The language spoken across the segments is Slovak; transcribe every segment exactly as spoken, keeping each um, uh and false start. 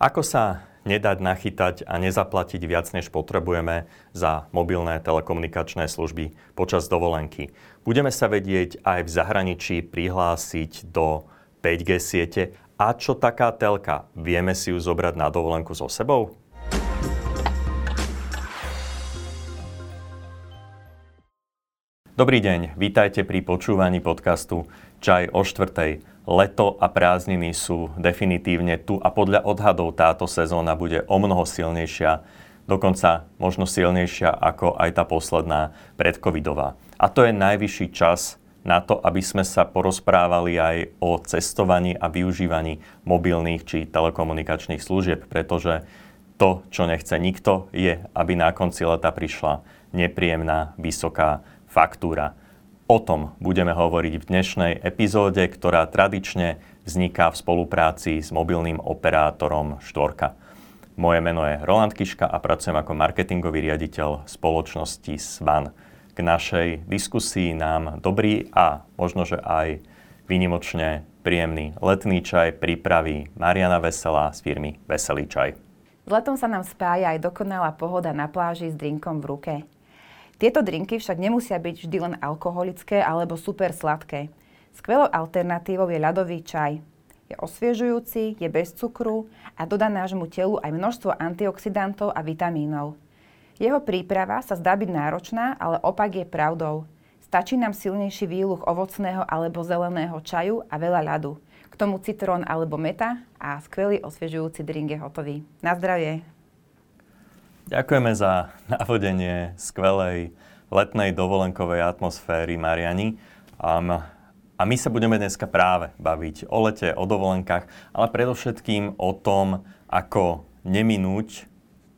Ako sa nedať nachytať a nezaplatiť viac, než potrebujeme za mobilné telekomunikačné služby počas dovolenky? Budeme sa vedieť aj v zahraničí prihlásiť do päť gé siete. A čo taká telka? Vieme si ju zobrať na dovolenku so sebou? Dobrý deň, vítajte pri počúvaní podcastu Čaj o štvrtej. Leto a prázdniny sú definitívne tu a podľa odhadov táto sezóna bude omnoho silnejšia, dokonca možno silnejšia ako aj tá posledná predcovidová. A to je najvyšší čas na to, aby sme sa porozprávali aj o cestovaní a využívaní mobilných či telekomunikačných služieb, pretože to, čo nechce nikto, je, aby na konci leta prišla nepríjemná vysoká faktúra. O tom budeme hovoriť v dnešnej epizóde, ktorá tradične vzniká v spolupráci s mobilným operátorom Štvorka. Moje meno je Roland Kiška a pracujem ako marketingový riaditeľ spoločnosti Svan. K našej diskusii nám dobrý a možno, že aj výnimočne príjemný letný čaj pripraví Mariana Veselá z firmy Veselý čaj. S letom sa nám spája aj dokonalá pohoda na pláži s drinkom v ruke. Tieto drinky však nemusia byť vždy len alkoholické alebo super sladké. Skvelou alternatívou je ľadový čaj. Je osviežujúci, je bez cukru a dodá nášmu telu aj množstvo antioxidantov a vitamínov. Jeho príprava sa zdá byť náročná, ale opak je pravdou. Stačí nám silnejší výluch ovocného alebo zeleného čaju a veľa ľadu. K tomu citrón alebo meta a skvelý osviežujúci drink je hotový. Na zdravie! Ďakujeme za navodenie skvelej letnej dovolenkovej atmosféry, Mariani. Um, a my sa budeme dneska práve baviť o lete, o dovolenkách, ale predovšetkým o tom, ako neminúť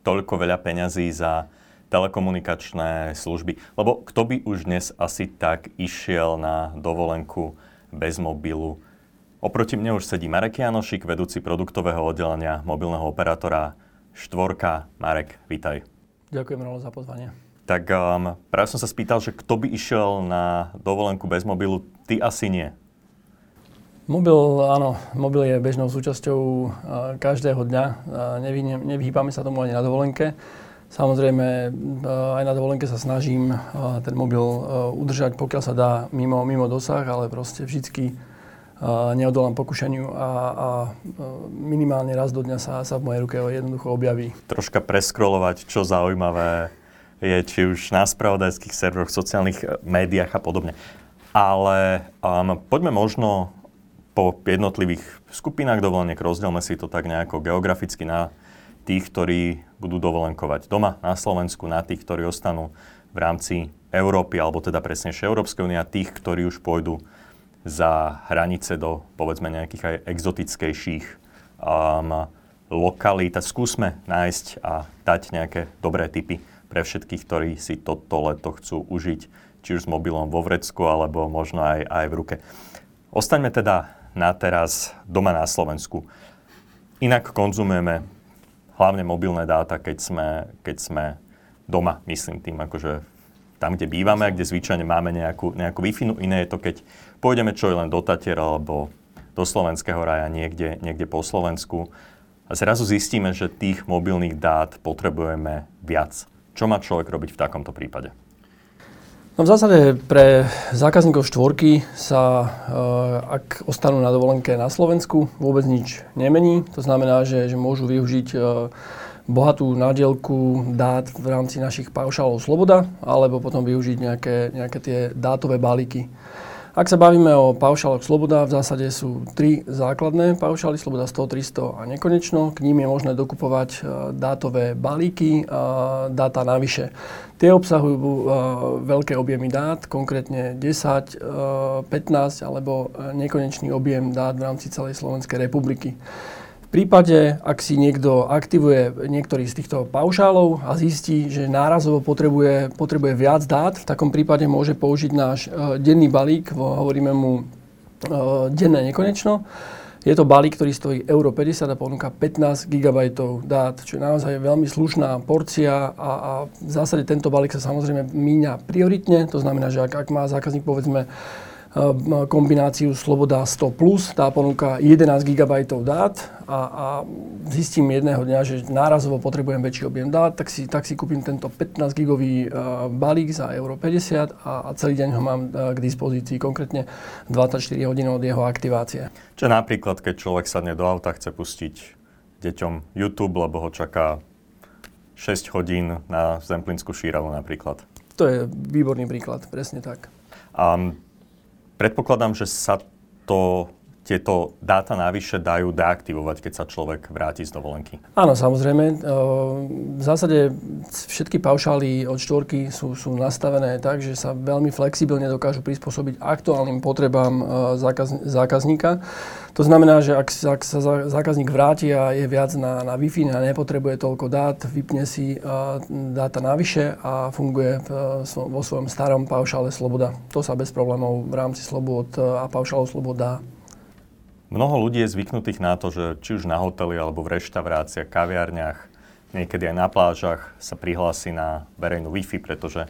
toľko veľa peňazí za telekomunikačné služby. Lebo kto by už dnes asi tak išiel na dovolenku bez mobilu? Oproti mne už sedí Marek Jánošík, vedúci produktového oddelenia mobilného operátora Štvorka. Marek, vítaj. Ďakujem, Rolo, za pozvanie. Tak um, práve som sa spýtal, že kto by išiel na dovolenku bez mobilu, ty asi nie. Mobil, áno, mobil je bežnou súčasťou uh, každého dňa. Uh, nevy, nevyhýbame sa tomu ani na dovolenke. Samozrejme, uh, aj na dovolenke sa snažím uh, ten mobil uh, udržať, pokiaľ sa dá, mimo, mimo dosah, ale proste vždycky Uh, neodolám pokušeniu a, a minimálne raz do dňa sa, sa v mojej ruke jednoducho objaví. Troška preskrolovať, čo zaujímavé je, či už na spravodajských serveroch, sociálnych médiách a podobne. Ale um, poďme možno po jednotlivých skupinách dovoleniek, rozdielme si to tak nejako geograficky na tých, ktorí budú dovolenkovať doma na Slovensku, na tých, ktorí ostanú v rámci Európy, alebo teda presnejšie Európskej únie, a tých, ktorí už pôjdu za hranice do, povedzme, nejakých aj exotickejších um, lokalít. A skúsme nájsť a dať nejaké dobré tipy pre všetkých, ktorí si toto leto chcú užiť, či už s mobilom vo vrecku, alebo možno aj, aj v ruke. Ostaňme teda na teraz doma na Slovensku. Inak konzumujeme hlavne mobilné dáta, keď sme, keď sme doma, myslím tým, akože tam, kde bývame a kde zvyčajne máme nejakú, nejakú Wi-Fi. Iné je to, keď pôjdeme čo je len do Tatier alebo do slovenského raja, niekde, niekde po Slovensku. A zrazu zistíme, že tých mobilných dát potrebujeme viac. Čo má človek robiť v takomto prípade? No v zásade pre zákazníkov Štvorky sa, ak ostanú na dovolenke na Slovensku, vôbec nič nemení. To znamená, že, že môžu využiť bohatú nádielku dát v rámci našich paušálov Sloboda, alebo potom využiť nejaké, nejaké tie dátové balíky. Ak sa bavíme o paušáloch Sloboda, v zásade sú tri základné paušály, Sloboda sto, tristo a nekonečno. K ním je možné dokupovať dátové balíky a dáta navyše. Tie obsahujú veľké objemy dát, konkrétne desať, pätnásť alebo nekonečný objem dát v rámci celej Slovenskej republiky. V prípade, ak si niekto aktivuje niektorý z týchto paušálov a zistí, že nárazovo potrebuje, potrebuje viac dát, v takom prípade môže použiť náš e, denný balík, hovoríme mu e, denné nekonečno. Je to balík, ktorý stojí euro päťdesiat a ponúka pätnásť gigabajtov dát, čo je naozaj veľmi slušná porcia a, a v zásade tento balík sa samozrejme míňa prioritne, to znamená, že ak, ak má zákazník povedzme kombináciu Sloboda sto plus, tá ponúka jedenásť gigabajtov dát a, a zistím jedného dňa, že nárazovo potrebujem väčší objem dát, tak si, tak si kúpim tento pätnásťgigový balík za euro päťdesiat a, a celý deň ho mám k dispozícii, konkrétne dvadsaťštyri hodín od jeho aktivácie. Čo napríklad, keď človek sadne do auta, chce pustiť deťom YouTube, lebo ho čaká šesť hodín na Zemplínsku šíravu napríklad. To je výborný príklad, presne tak. Um, Predpokladám, že sa to, tieto dáta navyše dajú deaktivovať, keď sa človek vráti z dovolenky. Áno, samozrejme. V zásade všetky paušály od štvorky sú, sú nastavené tak, že sa veľmi flexibilne dokážu prispôsobiť aktuálnym potrebám zákaz, zákazníka. To znamená, že ak, ak sa zákazník vráti a je viac na, na Wi-Fi a nepotrebuje toľko dát, vypne si dáta navyše a funguje v, vo svojom starom paušále Sloboda. To sa bez problémov v rámci Slobod a paušálov Slobod dá. Mnoho ľudí je zvyknutých na to, že či už na hoteli, alebo v reštauráciách, kaviarniach, niekedy aj na plážach sa prihlási na verejnú Wi-Fi, pretože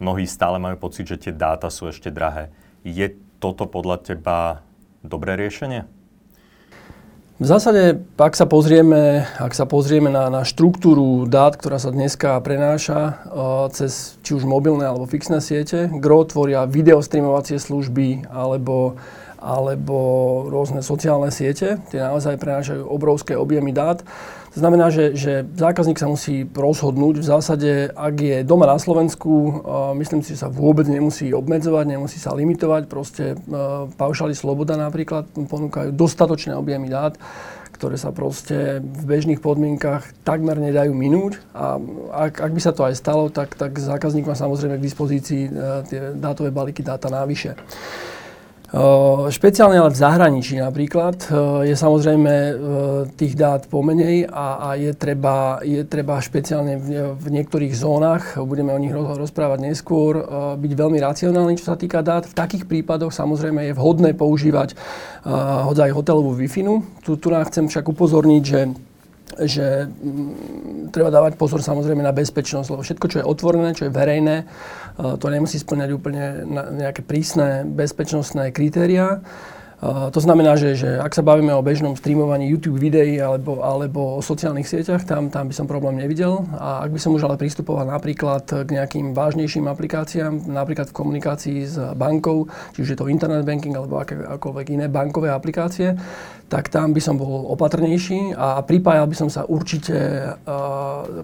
mnohí stále majú pocit, že tie dáta sú ešte drahé. Je toto podľa teba dobré riešenie? V zásade, ak sa pozrieme, ak sa pozrieme na, na štruktúru dát, ktorá sa dneska prenáša uh, cez či už mobilné alebo fixné siete, gro tvoria videostreamovacie služby alebo alebo rôzne sociálne siete, tie naozaj prenášajú obrovské objemy dát. To znamená, že, že zákazník sa musí rozhodnúť. V zásade, ak je doma na Slovensku, uh, myslím si, že sa vôbec nemusí obmedzovať, nemusí sa limitovať. Proste uh, paušály Sloboda napríklad ponúkajú dostatočné objemy dát, ktoré sa proste v bežných podmienkach takmer nedajú minúť. A ak, ak by sa to aj stalo, tak, tak zákazník má samozrejme k dispozícii uh, tie dátové balíky dáta navyše. Uh, špeciálne ale v zahraničí napríklad uh, je samozrejme uh, tých dát pomenej a, a je, treba, je treba špeciálne v, v niektorých zónach, budeme o nich rozprávať neskôr, uh, byť veľmi racionálny, čo sa týka dát. V takých prípadoch samozrejme je vhodné používať uh, aj hotelovú Wi-Fi-nu. Tu, tu nám chcem však upozorniť, že že m, treba dávať pozor samozrejme na bezpečnosť, lebo všetko, čo je otvorené, čo je verejné, uh, to nemusí spĺňať úplne na, nejaké prísne bezpečnostné kritériá. Uh, to znamená, že, že ak sa bavíme o bežnom streamovaní YouTube videí alebo, alebo o sociálnych sieťach, tam, tam by som problém nevidel. A ak by som už ale pristupoval napríklad k nejakým vážnejším aplikáciám, napríklad v komunikácii s bankou, či už je to internet banking alebo akékoľvek iné bankové aplikácie, tak tam by som bol opatrnejší a pripájal by som sa určite, uh,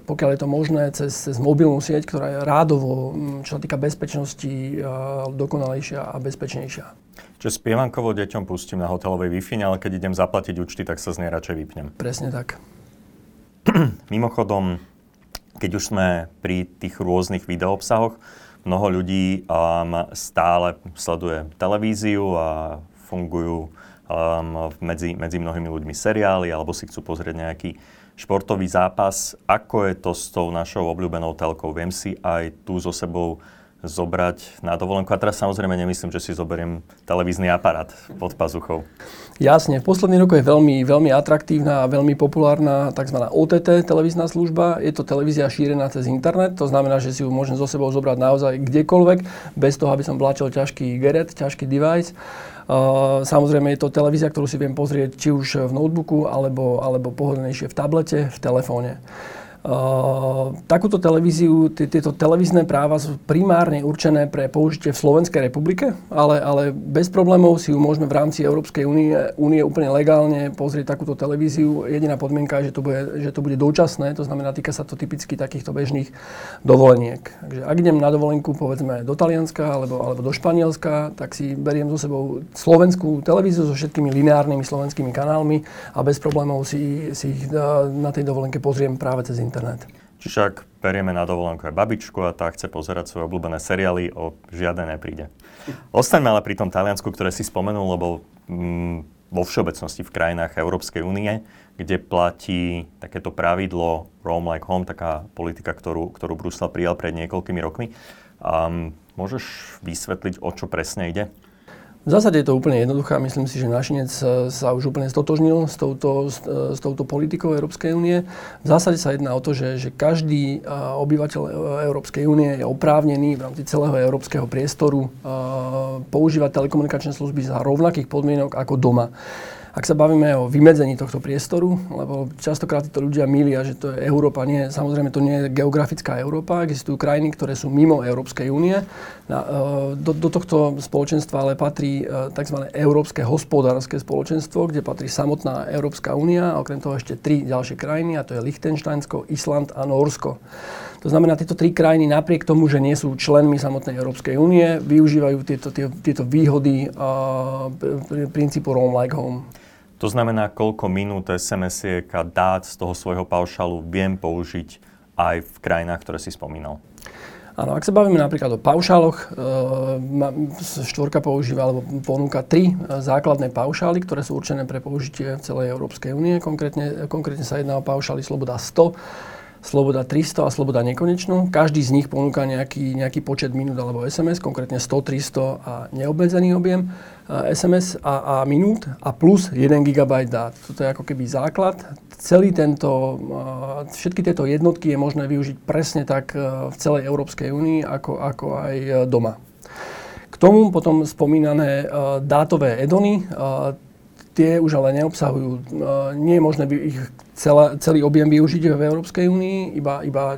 pokiaľ je to možné, cez, cez mobilnú sieť, ktorá je rádovo, čo sa týka bezpečnosti, uh, dokonalejšia a bezpečnejšia. Čiže spievankovo deťom pustím na hotelovej Wi-Fi, ale keď idem zaplatiť účty, tak sa z nej radšej vypnem. Presne tak. Mimochodom, keď už sme pri tých rôznych videoobsahoch, mnoho ľudí um, stále sleduje televíziu a fungujú um, medzi, medzi mnohými ľuďmi seriály alebo si chcú pozrieť nejaký športový zápas. Ako je to s tou našou obľúbenou telkou? Viem si aj tu so sebou zobrať na dovolenku. A teraz samozrejme nemyslím, že si zoberiem televízny aparát pod pazuchou. Jasne, v posledných rokoch je veľmi, veľmi atraktívna a veľmi populárna tzv. ó té té televízna služba. Je to televízia šírená cez internet, to znamená, že si ju môžem so sebou zobrať naozaj kdekoľvek, bez toho, aby som vláčil ťažký geret, ťažký device. Uh, samozrejme je to televízia, ktorú si viem pozrieť či už v notebooku, alebo, alebo pohodlnejšie v tablete, v telefóne. Uh, takúto televíziu, t- tieto televízne práva sú primárne určené pre použitie v Slovenskej republike, ale, ale bez problémov si ju môžeme v rámci Európskej únie, únie úplne legálne pozrieť takúto televíziu. Jediná podmienka je, že to bude, že to bude dočasné, to znamená, týka sa to typicky takýchto bežných dovoleniek. Takže ak idem na dovolenku, povedzme, do Talianska alebo, alebo do Španielska, tak si beriem so sebou slovenskú televíziu so všetkými lineárnymi slovenskými kanálmi a bez problémov si, si ich na tej dovolenke pozriem práve cez internet. Internet. Čiže ak berieme na dovolenku aj babičku a tá chce pozerať svoje obľúbené seriály, o žiadne nepríde. Ostaňme ale pri tom Taliansku, ktoré si spomenul, lebo mm, vo všeobecnosti v krajinách Európskej únie, kde platí takéto pravidlo Roam like home, taká politika, ktorú, ktorú Brusel prijal pred niekoľkými rokmi. Um, môžeš vysvetliť, o čo presne ide? V zásade je to úplne jednoduché. Myslím si, že našinec sa už úplne stotožnil s touto, s touto politikou Európskej únie. V zásade sa jedná o to, že, že každý obyvateľ Európskej únie je oprávnený v rámci celého európskeho priestoru používať telekomunikačné služby za rovnakých podmienok ako doma. Ak sa bavíme o vymedzení tohto priestoru, lebo častokrát títo ľudia milia, že to je Európa, nie, samozrejme to nie je geografická Európa, existujú krajiny, ktoré sú mimo Európskej únie. Na, do, do tohto spoločenstva ale patrí tzv. Európske hospodárske spoločenstvo, kde patrí samotná Európska únia a okrem toho ešte tri ďalšie krajiny, a to je Lichtenštajnsko, Island a Nórsko. To znamená, tieto tri krajiny napriek tomu, že nie sú členmi samotnej Európskej únie, využívajú tieto, tieto výhody uh, princípu roam like home. To znamená, koľko minút es em esiek a dát z toho svojho paušálu viem použiť aj v krajinách, ktoré si spomínal? Áno, ak sa bavíme napríklad o paušáloch, Štvorka používa alebo ponúka tri základné paušály, ktoré sú určené pre použitie v celej Európskej únie. Konkrétne, konkrétne sa jedná o paušály Sloboda sto, Sloboda tristo a Sloboda nekonečno. Každý z nich ponúka nejaký, nejaký počet minút alebo es em es, konkrétne sto, tristo a neobmedzený objem es em es a, a minút a plus jeden gigabajt dát. Toto je ako keby základ. Celý tento, všetky tieto jednotky je možné využiť presne tak v celej Európskej únii ako, ako aj doma. K tomu potom spomínané dátové edony. Tie už ale neobsahujú, nie je možné ich celá, celý objem využiť v Európskej únii, iba, iba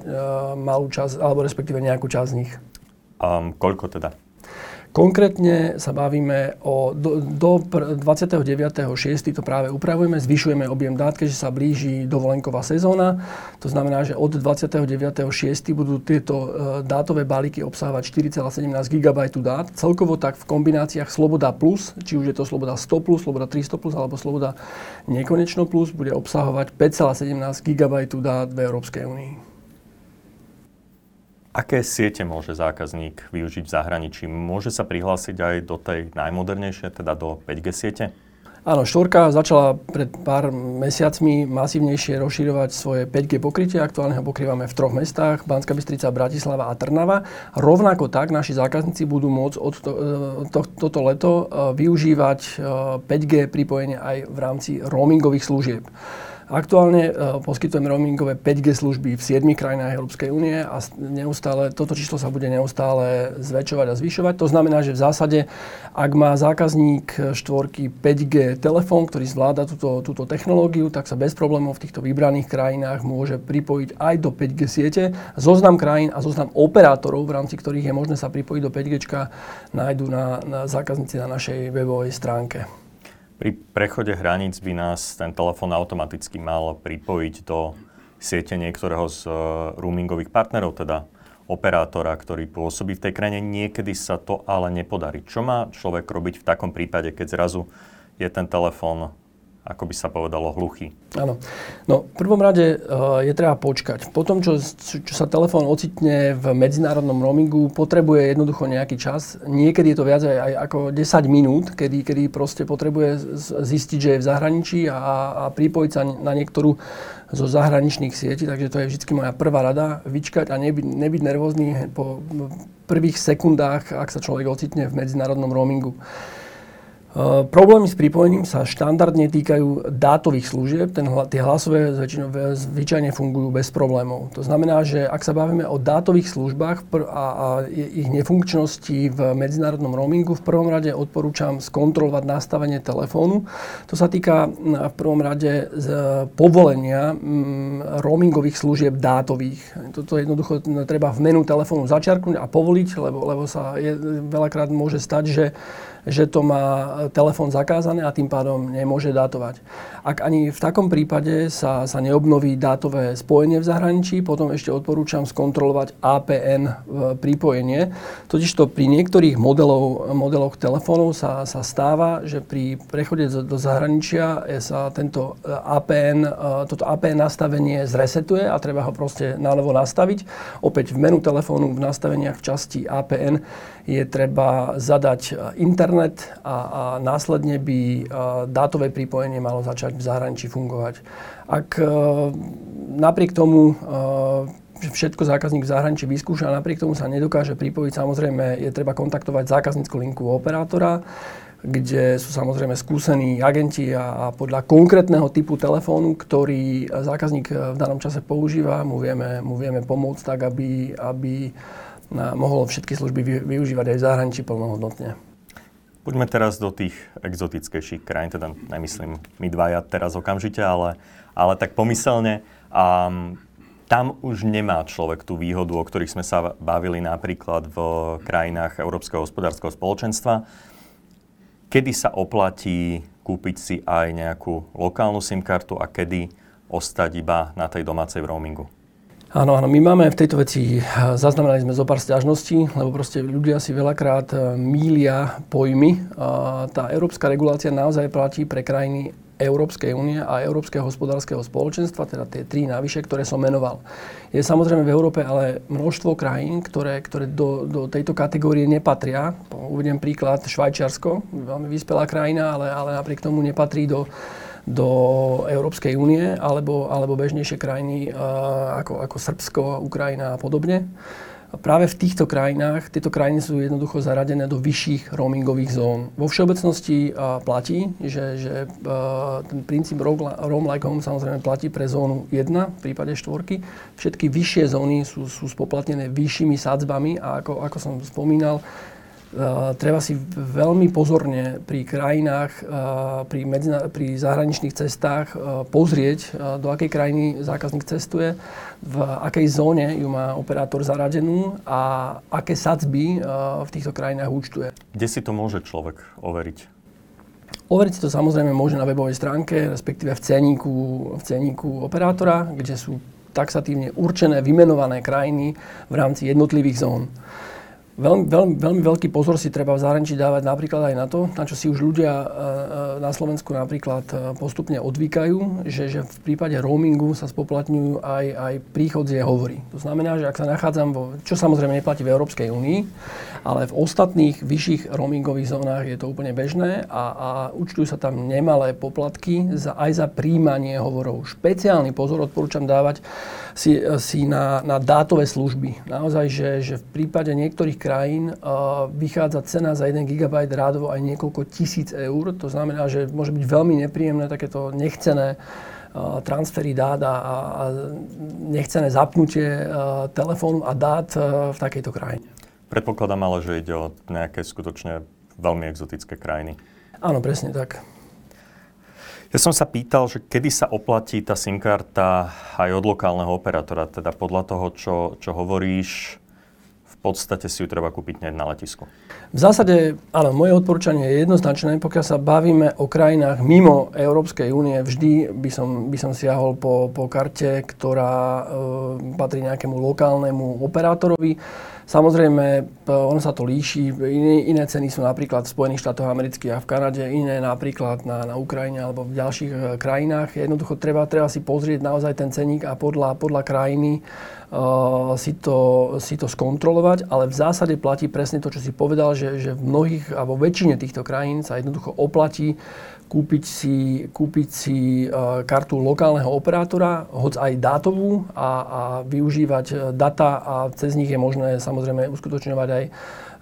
malú časť, alebo respektíve nejakú časť z nich. Um, koľko teda? Konkrétne sa bavíme o, do, do dvadsiateho deviateho šiesteho to práve upravujeme, zvyšujeme objem dát, keďže sa blíži dovolenková sezóna. To znamená, že od dvadsiateho deviateho šiesteho budú tieto dátové balíky obsahovať štyri celé sedemnásť gigabajtov dát. Celkovo tak v kombináciách Sloboda plus, či už je to Sloboda sto plus, Sloboda tristo plus alebo Sloboda nekonečno plus, bude obsahovať päť celé sedemnásť gigabajtov dát v Európskej únii. Aké siete môže zákazník využiť v zahraničí? Môže sa prihlásiť aj do tej najmodernejšej, teda do päť gé siete? Áno, Štvorka začala pred pár mesiacmi masívnejšie rozširovať svoje päť gé pokrytie. Aktuálne ho pokrývame v troch mestách, Banská Bystrica, Bratislava a Trnava. Rovnako tak naši zákazníci budú môcť od to, to, toto leto využívať päť gé pripojenie aj v rámci roamingových služieb. Aktuálne poskytujeme roamingové päť gé služby v siedmich krajinách Európskej únie a neustále, toto číslo sa bude neustále zväčšovať a zvyšovať. To znamená, že v zásade, ak má zákazník Štvorky päť gé telefón, ktorý zvláda túto, túto technológiu, tak sa bez problémov v týchto vybraných krajinách môže pripojiť aj do päť gé siete. Zoznam krajín a zoznam operátorov, v rámci ktorých je možné sa pripojiť do päť géčka, nájdú na, na zákazníci na našej webovej stránke. Pri prechode hraníc by nás ten telefón automaticky mal pripojiť do siete niektorého z roamingových partnerov, teda operátora, ktorý pôsobí v tej krajine. Niekedy sa to ale nepodarí. Čo má človek robiť v takom prípade, keď zrazu je ten telefón, ako by sa povedalo, hluchý? Áno. No, v prvom rade uh, je treba počkať. Po tom, čo, čo sa telefón ocitne v medzinárodnom roamingu, potrebuje jednoducho nejaký čas. Niekedy je to viac aj, aj ako desať minút, kedy, kedy proste potrebuje zistiť, že je v zahraničí a, a pripojiť sa na niektorú zo zahraničných sietí. Takže to je vždycky moja prvá rada. Vyčkať a nebyť, nebyť nervózny po prvých sekundách, ak sa človek ocitne v medzinárodnom roamingu. Uh, problémy s pripojením sa štandardne týkajú dátových služieb. Ten, tie hlasové zvyčajne fungujú bez problémov. To znamená, že ak sa bavíme o dátových službách pr- a, a ich nefunkčnosti v medzinárodnom roamingu, v prvom rade odporúčam skontrolovať nastavenie telefónu. To sa týka v prvom rade z, povolenia m, roamingových služieb dátových. Toto jednoducho treba v menu telefónu začiarknúť a povoliť, lebo, lebo sa je, veľakrát môže stať, že že to má telefón zakázané a tým pádom nemôže dátovať. Ak ani v takom prípade sa, sa neobnoví dátové spojenie v zahraničí, potom ešte odporúčam skontrolovať á pé en pripojenie. Totižto pri niektorých modelov, modeloch telefónov sa, sa stáva, že pri prechode do zahraničia sa tento á pé en, toto á pé en nastavenie zresetuje a treba ho proste nanovo nastaviť. Opäť v menu telefónu v nastaveniach v časti á pé en je treba zadať internet a, a následne by a, dátové pripojenie malo začať v zahraničí fungovať. Ak e, napriek tomu... E, všetko zákazník v zahraničí vyskúša a napriek tomu sa nedokáže pripojiť, samozrejme je treba kontaktovať zákaznícku linku operátora. kde sú samozrejme skúsení agenti a podľa konkrétneho typu telefónu, ktorý zákazník v danom čase používa, mu vieme, mu vieme pomôcť tak, aby, aby mohol všetky služby využívať aj v zahraničí plnohodnotne. Poďme teraz do tých exotickejších krajín, teda nemyslím my dvaja teraz okamžite, ale, ale tak pomyselne. A tam už nemá človek tú výhodu, o ktorých sme sa bavili napríklad v krajinách Európskeho hospodárskeho spoločenstva. Kedy sa oplatí kúpiť si aj nejakú lokálnu SIM-kartu a kedy ostať iba na tej domácej v roamingu? Áno, áno, my máme v tejto veci, zaznamenali sme zo pár sťažností, lebo proste ľudia si veľakrát mýlia pojmy. Tá európska regulácia naozaj platí pre krajiny Európskej únie a Európskeho hospodárskeho spoločenstva, teda tie tri navyše, ktoré som menoval. Je samozrejme v Európe ale množstvo krajín, ktoré, ktoré do, do tejto kategórie nepatria. Uvediem príklad Švajčiarsko, veľmi vyspelá krajina, ale, ale napriek tomu nepatrí do do Európskej únie, alebo, alebo bežnejšie krajiny uh, ako, ako Srbsko, Ukrajina a podobne. A práve v týchto krajinách, tieto krajiny sú jednoducho zaradené do vyšších roamingových zón. Vo všeobecnosti uh, platí, že, že uh, ten princíp roam like home samozrejme platí pre zónu jedna, v prípade štvorky. Všetky vyššie zóny sú, sú spoplatnené vyššími sadzbami a ako, ako som spomínal, Uh, treba si veľmi pozorne pri krajinách, uh, pri, medzina- pri zahraničných cestách uh, pozrieť, uh, do akej krajiny zákazník cestuje, v akej zóne ju má operátor zaradenú a aké sadzby uh, v týchto krajinách účtuje. Kde si to môže človek overiť? Overiť si to samozrejme môže na webovej stránke, respektíve v ceníku, v ceníku operátora, kde sú taxatívne určené, vymenované krajiny v rámci jednotlivých zón. Veľmi, veľmi, veľmi veľký pozor si treba v zahraničí dávať napríklad aj na to, na čo si už ľudia na Slovensku napríklad postupne odvykajú, že, že v prípade roamingu sa spoplatňujú aj, aj príchodzie hovory. To znamená, že ak sa nachádzam, vo, čo samozrejme neplatí v Európskej únii, ale v ostatných vyšších roamingových zónach je to úplne bežné a, a účtujú sa tam nemalé poplatky za, aj za príjmanie hovorov. Špeciálny pozor odporúčam dávať si, si na, na dátové služby. Naozaj, že, že v prípade niektorých krajín uh, vychádza cena za jeden gigabajt rádovo aj niekoľko tisíc eur. To znamená, že môže byť veľmi nepríjemné takéto nechcené uh, transfery dát a, a nechcené zapnutie uh, telefónu a dát uh, v takejto krajine. Predpokladám ale, že ide o nejaké skutočne veľmi exotické krajiny. Áno, presne tak. Ja som sa pýtal, že kedy sa oplatí tá SIM-karta aj od lokálneho operátora, teda podľa toho, čo, čo hovoríš, v podstate si ju treba kúpiť hneď na letisku. V zásade, ale moje odporúčanie je jednoznačné, pokiaľ sa bavíme o krajinách mimo Európskej únie, vždy by som, by som siahol po, po karte, ktorá e, patrí nejakému lokálnemu operátorovi. Samozrejme, ono sa to líši, iné, iné ceny sú napríklad v Spojených štátoch amerických a v Kanade, iné napríklad na, na Ukrajine alebo v ďalších e, krajinách. Jednoducho treba, treba si pozrieť naozaj ten ceník a podľa, podľa krajiny Uh, si, to, si to skontrolovať, ale v zásade platí presne to, čo si povedal, že, že v mnohých a vo väčšine týchto krajín sa jednoducho oplatí kúpiť si, kúpiť si uh, kartu lokálneho operátora, hoď aj dátovú a, a využívať data a cez nich je možné samozrejme uskutočňovať aj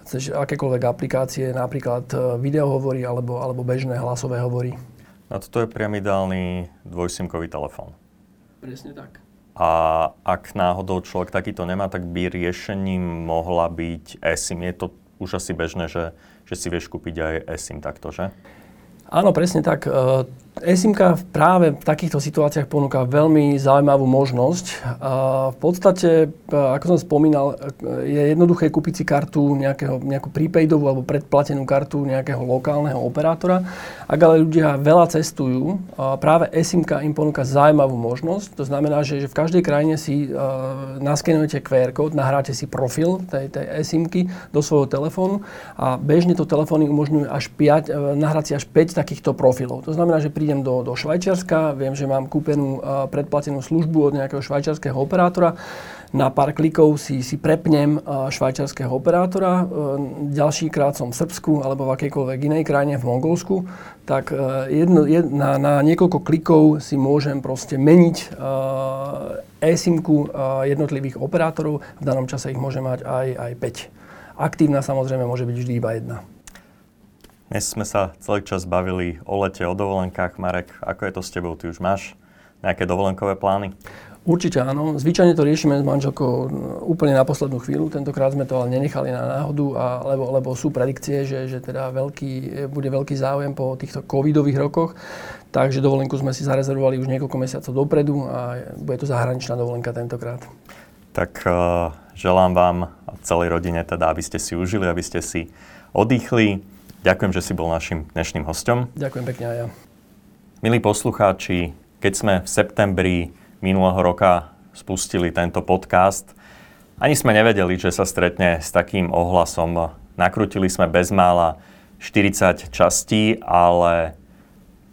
cez akékoľvek aplikácie, napríklad videohovory alebo, alebo bežné hlasové hovory. A toto je priam ideálny dvojsimkový telefón. Presne tak. A ak náhodou človek takýto nemá, tak by riešením mohla byť eSIM. Je to už asi bežné, že, že si vieš kúpiť aj eSIM takto, že? Áno, presne tak. eSIMka práve v takýchto situáciách ponúka veľmi zaujímavú možnosť. V podstate, ako som spomínal, je jednoduché kúpiť si kartu, nejakého, nejakú prepaidovú alebo predplatenú kartu nejakého lokálneho operátora. Ak ale ľudia veľa cestujú, práve eSIMka im ponúka zaujímavú možnosť. To znamená, že v každej krajine si naskenujete kú ér kód, nahráte si profil tej, tej eSIMky do svojho telefónu a bežne to telefóny umožňujú až päť, nahrať si až päť takýchto profilov. To znamená, že prídem do, do Švajčiarska, viem, že mám kúpenú uh, predplatenú službu od nejakého švajčiarskeho operátora. Na pár klikov si, si prepnem uh, švajčiarskeho operátora. Uh, ďalšíkrát som v Srbsku alebo v akejkoľvek inej krajine, v Mongolsku. Tak uh, jedno, jed, na, na niekoľko klikov si môžem proste meniť uh, eSIMku uh, jednotlivých operátorov. V danom čase ich môže mať aj, aj päť. Aktívna samozrejme môže byť vždy iba jedna. Dnes sme sa celý čas bavili o lete, o dovolenkách. Marek, ako je to s tebou? Ty už máš nejaké dovolenkové plány? Určite áno. Zvyčajne to riešime s manželkou úplne na poslednú chvíľu. Tentokrát sme to ale nenechali na náhodu, a, lebo, lebo sú predikcie, že, že teda veľký, bude veľký záujem po týchto covidových rokoch. Takže dovolenku sme si zarezervovali už niekoľko mesiacov dopredu a bude to zahraničná dovolenka tentokrát. Tak uh, želám vám a celej rodine teda, aby ste si užili, aby ste si oddychli. Ďakujem, že si bol našim dnešným hostom. Ďakujem pekne aj ja. Milí poslucháči, keď sme v septembri minulého roka spustili tento podcast, ani sme nevedeli, že sa stretne s takým ohlasom. Nakrutili sme bezmála štyridsať častí, ale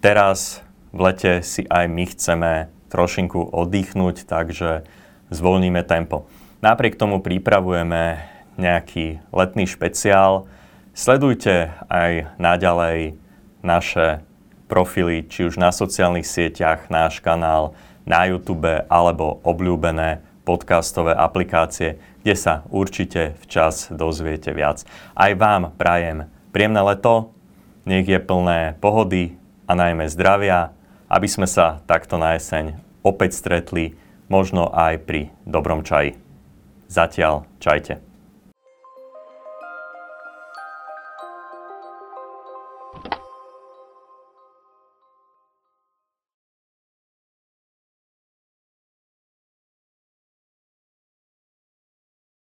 teraz v lete si aj my chceme trošinku oddychnúť, takže zvoľníme tempo. Napriek tomu pripravujeme nejaký letný špeciál. Sledujte aj naďalej naše profily, či už na sociálnych sieťach, náš kanál, na YouTube alebo obľúbené podcastové aplikácie, kde sa určite včas dozviete viac. Aj vám prajem príjemné leto, nech je plné pohody a najmä zdravia, aby sme sa takto na jeseň opäť stretli, možno aj pri dobrom čaji. Zatiaľ čajte.